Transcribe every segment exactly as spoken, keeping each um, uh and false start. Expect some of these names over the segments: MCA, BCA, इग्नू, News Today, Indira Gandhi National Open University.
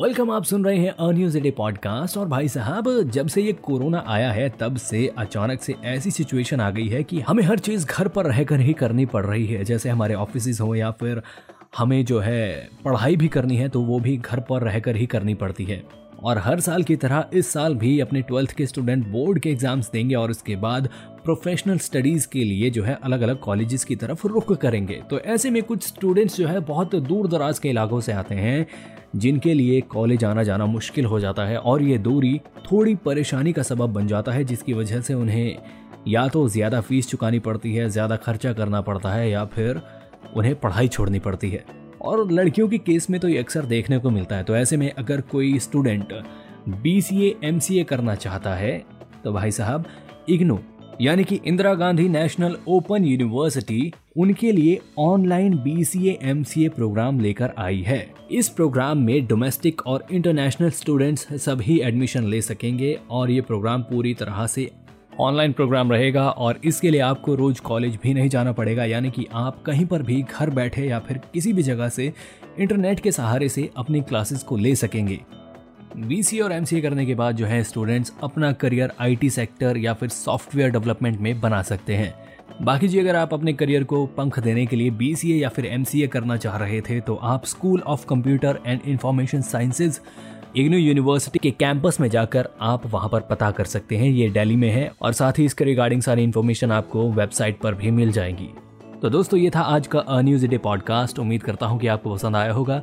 Welcome, आप सुन रहे हैं न्यूज़ टुडे पॉडकास्ट। और भाई साहब, जब से ये कोरोना आया है तब से अचानक से ऐसी सिचुएशन आ गई है कि हमें हर चीज़ घर पर रहकर ही करनी पड़ रही है। जैसे हमारे ऑफिसेज हो या फिर हमें जो है पढ़ाई भी करनी है तो वो भी घर पर रहकर ही करनी पड़ती है। और हर साल की तरह इस साल भी अपने ट्वेल्थ के स्टूडेंट बोर्ड के एग्ज़ाम्स देंगे और उसके बाद प्रोफेशनल स्टडीज़ के लिए जो है अलग अलग कॉलेजेस की तरफ रुख करेंगे। तो ऐसे में कुछ स्टूडेंट्स जो है बहुत दूर दराज के इलाकों से आते हैं जिनके लिए कॉलेज आना जाना मुश्किल हो जाता है और ये दूरी थोड़ी परेशानी का सबब बन जाता है, जिसकी वजह से उन्हें या तो ज़्यादा फीस चुकानी पड़ती है, ज़्यादा खर्चा करना पड़ता है, या फिर उन्हें पढ़ाई छोड़नी पड़ती है। और लड़कियों के केस में तो ये अक्सर देखने को मिलता है। तो ऐसे में अगर कोई स्टूडेंट बीसीए एमसीए करना चाहता है तो भाई साहब इग्नू यानी कि Indira Gandhi national open university उनके लिए ऑनलाइन बीसीए एमसीए प्रोग्राम लेकर आई है। इस प्रोग्राम में डोमेस्टिक और इंटरनेशनल स्टूडेंट्स सभी एडमिशन ले सकेंगे और ये प्रोग्राम पूरी तरह से ऑनलाइन प्रोग्राम रहेगा और इसके लिए आपको रोज कॉलेज भी नहीं जाना पड़ेगा, यानी कि आप कहीं पर भी घर बैठे या फिर किसी भी जगह से इंटरनेट के सहारे से अपनी क्लासेस को ले सकेंगे। बीसीए और एमसीए करने के बाद जो है स्टूडेंट्स अपना करियर आईटी सेक्टर या फिर सॉफ्टवेयर डेवलपमेंट में बना सकते हैं। बाकी जी अगर आप अपने करियर को पंख देने के लिए बीसीए या फिर एमसीए करना चाह रहे थे तो आप school of computer and information sciences इग्नू university के कैंपस में जाकर आप वहां पर पता कर सकते हैं। ये दिल्ली में है और साथ ही इसके रिगार्डिंग सारी इन्फॉर्मेशन आपको वेबसाइट पर भी मिल जाएगी। तो दोस्तों, ये था आज का अ न्यूज़ डे पॉडकास्ट। उम्मीद करता हूँ कि आपको पसंद आया होगा।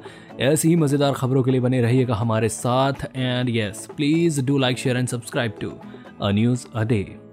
ऐसी ही मज़ेदार खबरों के लिए बने रहिएगा हमारे साथ। And yes, please do like share and subscribe to a news a day.